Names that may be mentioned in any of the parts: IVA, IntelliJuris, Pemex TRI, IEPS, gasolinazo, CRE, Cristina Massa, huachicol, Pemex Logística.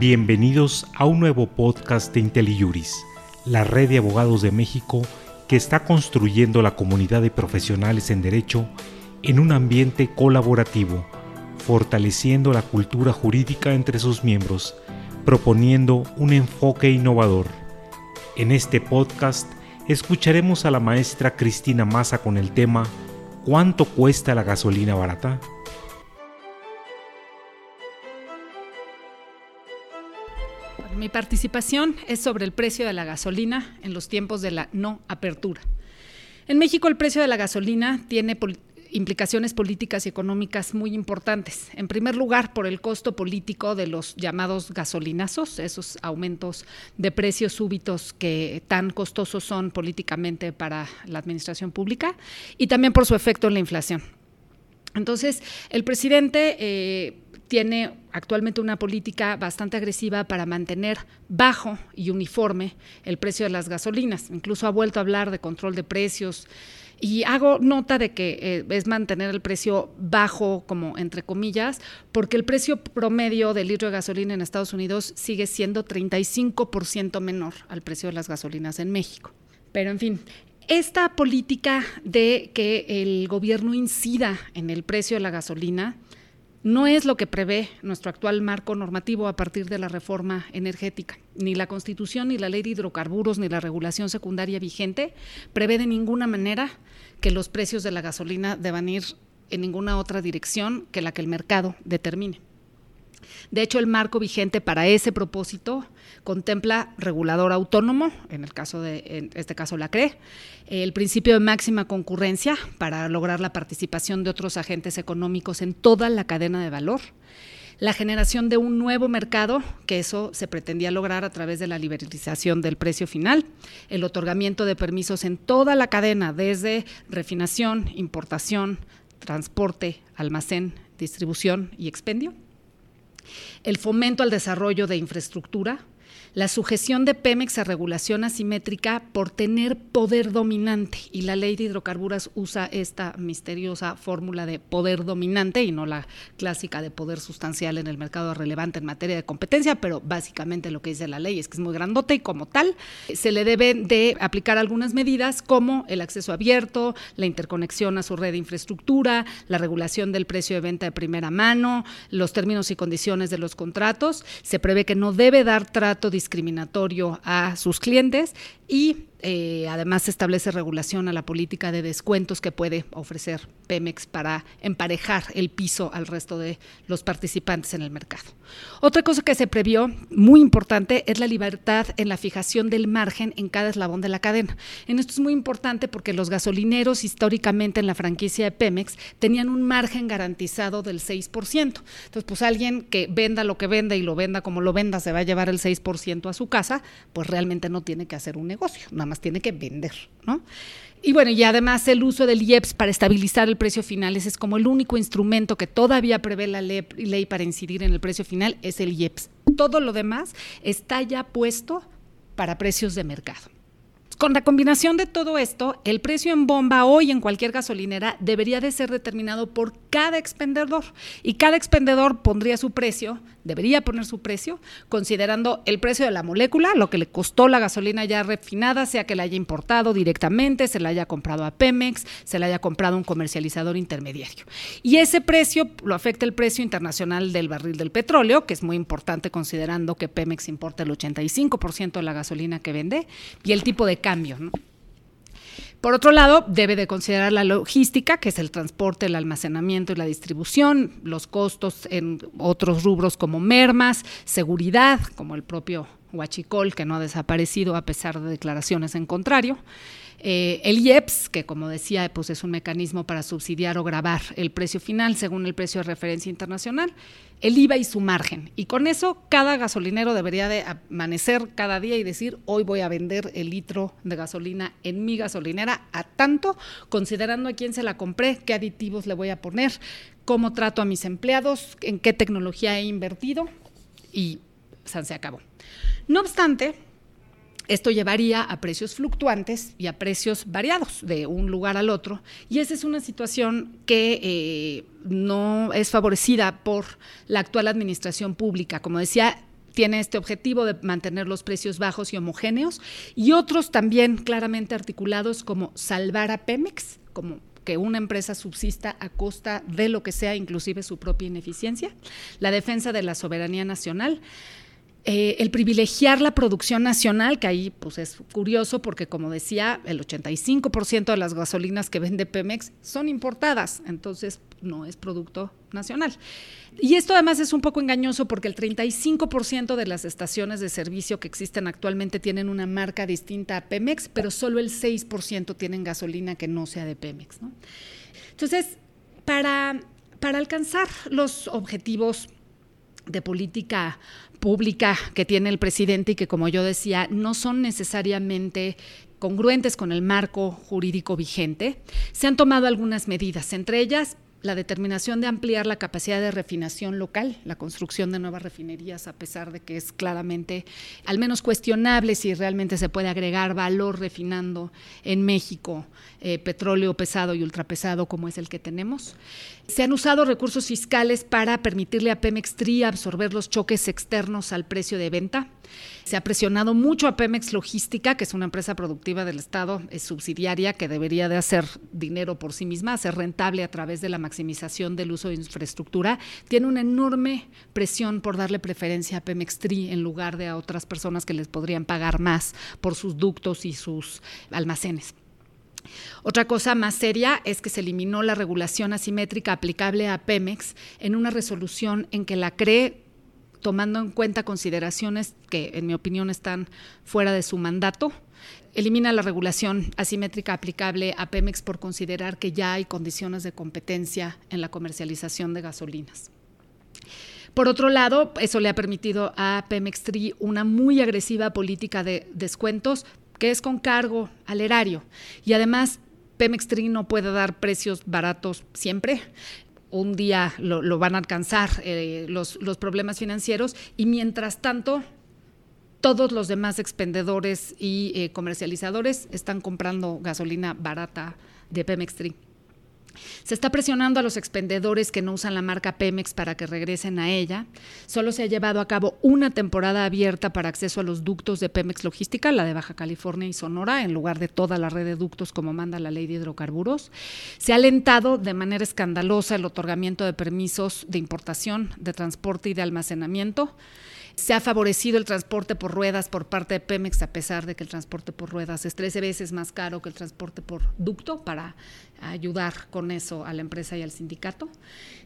Bienvenidos a un nuevo podcast de IntelliJuris, la red de abogados de México que está construyendo la comunidad de profesionales en derecho en un ambiente colaborativo, fortaleciendo la cultura jurídica entre sus miembros, proponiendo un enfoque innovador. En este podcast escucharemos a la maestra Cristina Massa con el tema ¿Cuánto cuesta la gasolina barata? Mi participación es sobre el precio de la gasolina en los tiempos de la no apertura. En México el precio de la gasolina tiene implicaciones políticas y económicas muy importantes. En primer lugar, por el costo político de los llamados gasolinazos, esos aumentos de precios súbitos que tan costosos son políticamente para la administración pública, y también por su efecto en la inflación. Entonces, el presidente tiene actualmente una política bastante agresiva para mantener bajo y uniforme el precio de las gasolinas. Incluso ha vuelto a hablar de control de precios y hago nota de que es mantener el precio bajo, como entre comillas, porque el precio promedio del litro de gasolina en Estados Unidos sigue siendo 35% menor al precio de las gasolinas en México. Pero en fin, esta política de que el gobierno incida en el precio de la gasolina no es lo que prevé nuestro actual marco normativo a partir de la reforma energética. Ni la Constitución, ni la Ley de Hidrocarburos, ni la regulación secundaria vigente prevé de ninguna manera que los precios de la gasolina deban ir en ninguna otra dirección que la que el mercado determine. De hecho, el marco vigente para ese propósito contempla regulador autónomo, en este caso la CRE, el principio de máxima concurrencia para lograr la participación de otros agentes económicos en toda la cadena de valor, la generación de un nuevo mercado, que eso se pretendía lograr a través de la liberalización del precio final, el otorgamiento de permisos en toda la cadena, desde refinación, importación, transporte, almacén, distribución y expendio, el fomento al desarrollo de infraestructura, la sujeción de Pemex a regulación asimétrica por tener poder dominante, y la Ley de Hidrocarburos usa esta misteriosa fórmula de poder dominante y no la clásica de poder sustancial en el mercado relevante en materia de competencia, pero básicamente lo que dice la ley es que es muy grandote y como tal se le deben de aplicar algunas medidas como el acceso abierto, la interconexión a su red de infraestructura, la regulación del precio de venta de primera mano, los términos y condiciones de los contratos. Se prevé que no debe dar trato discriminatorio a sus clientes y además se establece regulación a la política de descuentos que puede ofrecer Pemex para emparejar el piso al resto de los participantes en el mercado. Otra cosa que se previó, muy importante, es la libertad en la fijación del margen en cada eslabón de la cadena. En esto es muy importante porque los gasolineros históricamente en la franquicia de Pemex tenían un margen garantizado del 6%. Entonces, pues alguien que venda lo que venda y lo venda como lo venda se va a llevar el 6% a su casa, pues realmente no tiene que hacer un negocio, nada más tiene que vender, ¿no? Y bueno, y además el uso del IEPS para estabilizar el precio final, ese es como el único instrumento que todavía prevé la ley para incidir en el precio final, es el IEPS. Todo lo demás está ya puesto para precios de mercado. Con la combinación de todo esto, el precio en bomba hoy en cualquier gasolinera debería de ser determinado por cada expendedor, y cada expendedor debería poner su precio, considerando el precio de la molécula, lo que le costó la gasolina ya refinada, sea que la haya importado directamente, se la haya comprado a Pemex, se la haya comprado a un comercializador intermediario. Y ese precio lo afecta el precio internacional del barril del petróleo, que es muy importante considerando que Pemex importa el 85% de la gasolina que vende, y el tipo de cambio, ¿no? Por otro lado, debe de considerar la logística, que es el transporte, el almacenamiento y la distribución, los costos en otros rubros como mermas, seguridad, como el propio huachicol, que no ha desaparecido a pesar de declaraciones en contrario, el IEPS, que como decía, pues es un mecanismo para subsidiar o gravar el precio final según el precio de referencia internacional, el IVA y su margen. Y con eso cada gasolinero debería de amanecer cada día y decir, hoy voy a vender el litro de gasolina en mi gasolinera a tanto, considerando a quién se la compré, qué aditivos le voy a poner, cómo trato a mis empleados, en qué tecnología he invertido, y se acabó. No obstante, esto llevaría a precios fluctuantes y a precios variados de un lugar al otro, y esa es una situación que no es favorecida por la actual administración pública. Como decía, tiene este objetivo de mantener los precios bajos y homogéneos, y otros también claramente articulados como salvar a Pemex, como que una empresa subsista a costa de lo que sea, inclusive su propia ineficiencia, la defensa de la soberanía nacional, el privilegiar la producción nacional, que ahí pues es curioso porque, como decía, el 85% de las gasolinas que vende Pemex son importadas, entonces no es producto nacional. Y esto además es un poco engañoso porque el 35% de las estaciones de servicio que existen actualmente tienen una marca distinta a Pemex, pero solo el 6% tienen gasolina que no sea de Pemex, ¿no? Entonces, para alcanzar los objetivos de política pública que tiene el presidente y que, como yo decía, no son necesariamente congruentes con el marco jurídico vigente, se han tomado algunas medidas, entre ellas la determinación de ampliar la capacidad de refinación local, la construcción de nuevas refinerías, a pesar de que es claramente, al menos cuestionable si realmente se puede agregar valor refinando en México petróleo pesado y ultrapesado como es el que tenemos. Se han usado recursos fiscales para permitirle a Pemex TRI absorber los choques externos al precio de venta. Se ha presionado mucho a Pemex Logística, que es una empresa productiva del Estado, es subsidiaria, que debería de hacer dinero por sí misma, ser rentable a través de la maximización del uso de infraestructura. Tiene una enorme presión por darle preferencia a Pemex TRI en lugar de a otras personas que les podrían pagar más por sus ductos y sus almacenes. Otra cosa más seria es que se eliminó la regulación asimétrica aplicable a Pemex en una resolución en que la CRE, tomando en cuenta consideraciones que, en mi opinión, están fuera de su mandato, elimina la regulación asimétrica aplicable a Pemex por considerar que ya hay condiciones de competencia en la comercialización de gasolinas. Por otro lado, eso le ha permitido a Pemex TRI una muy agresiva política de descuentos, que es con cargo al erario. Y además, Pemex TRI no puede dar precios baratos siempre. Un día lo van a alcanzar los problemas financieros, y mientras tanto, todos los demás expendedores y comercializadores están comprando gasolina barata de Pemex TRI. Se está presionando a los expendedores que no usan la marca Pemex para que regresen a ella. Solo se ha llevado a cabo una temporada abierta para acceso a los ductos de Pemex Logística, la de Baja California y Sonora, en lugar de toda la red de ductos como manda la ley de hidrocarburos. Se ha alentado de manera escandalosa el otorgamiento de permisos de importación, de transporte y de almacenamiento. Se ha favorecido el transporte por ruedas por parte de Pemex, a pesar de que el transporte por ruedas es 13 veces más caro que el transporte por ducto, para ayudar con eso a la empresa y al sindicato.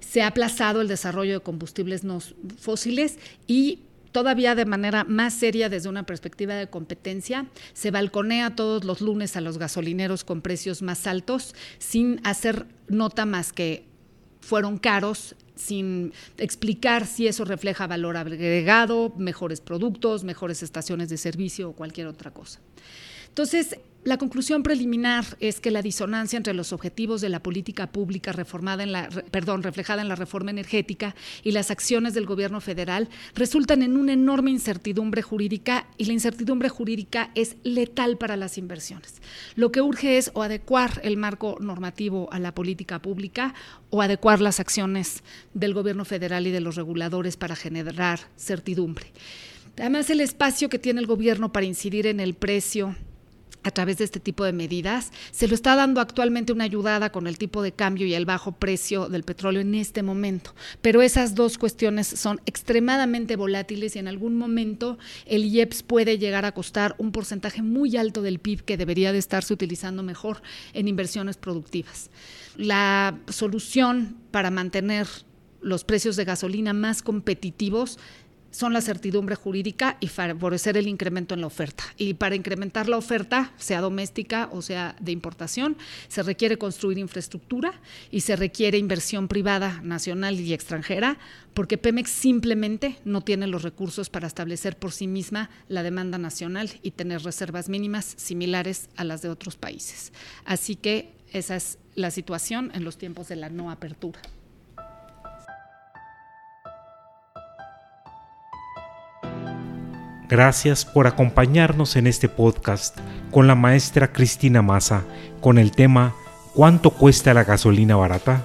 Se ha aplazado el desarrollo de combustibles no fósiles y, todavía de manera más seria desde una perspectiva de competencia, se balconea todos los lunes a los gasolineros con precios más altos, sin hacer nota más que fueron caros, sin explicar si eso refleja valor agregado, mejores productos, mejores estaciones de servicio o cualquier otra cosa. Entonces, la conclusión preliminar es que la disonancia entre los objetivos de la política pública reflejada en la reforma energética y las acciones del gobierno federal resultan en una enorme incertidumbre jurídica, y la incertidumbre jurídica es letal para las inversiones. Lo que urge es o adecuar el marco normativo a la política pública o adecuar las acciones del gobierno federal y de los reguladores para generar certidumbre. Además, el espacio que tiene el gobierno para incidir en el precio a través de este tipo de medidas se lo está dando actualmente una ayudada con el tipo de cambio y el bajo precio del petróleo en este momento. Pero esas dos cuestiones son extremadamente volátiles, y en algún momento el IEPS puede llegar a costar un porcentaje muy alto del PIB que debería de estarse utilizando mejor en inversiones productivas. La solución para mantener los precios de gasolina más competitivos son la certidumbre jurídica y favorecer el incremento en la oferta. Y para incrementar la oferta, sea doméstica o sea de importación, se requiere construir infraestructura y se requiere inversión privada, nacional y extranjera, porque Pemex simplemente no tiene los recursos para establecer por sí misma la demanda nacional y tener reservas mínimas similares a las de otros países. Así que esa es la situación en los tiempos de la no apertura. Gracias por acompañarnos en este podcast con la maestra Cristina Massa, con el tema ¿Cuánto cuesta la gasolina barata?,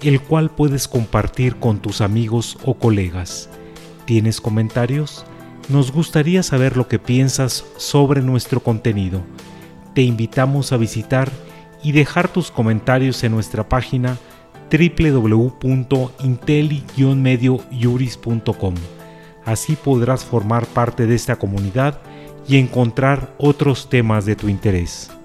el cual puedes compartir con tus amigos o colegas. ¿Tienes comentarios? Nos gustaría saber lo que piensas sobre nuestro contenido. Te invitamos a visitar y dejar tus comentarios en nuestra página www.intelli-mediojuris.com. Así podrás formar parte de esta comunidad y encontrar otros temas de tu interés.